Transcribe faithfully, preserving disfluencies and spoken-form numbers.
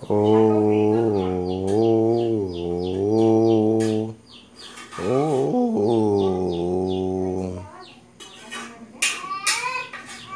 哦。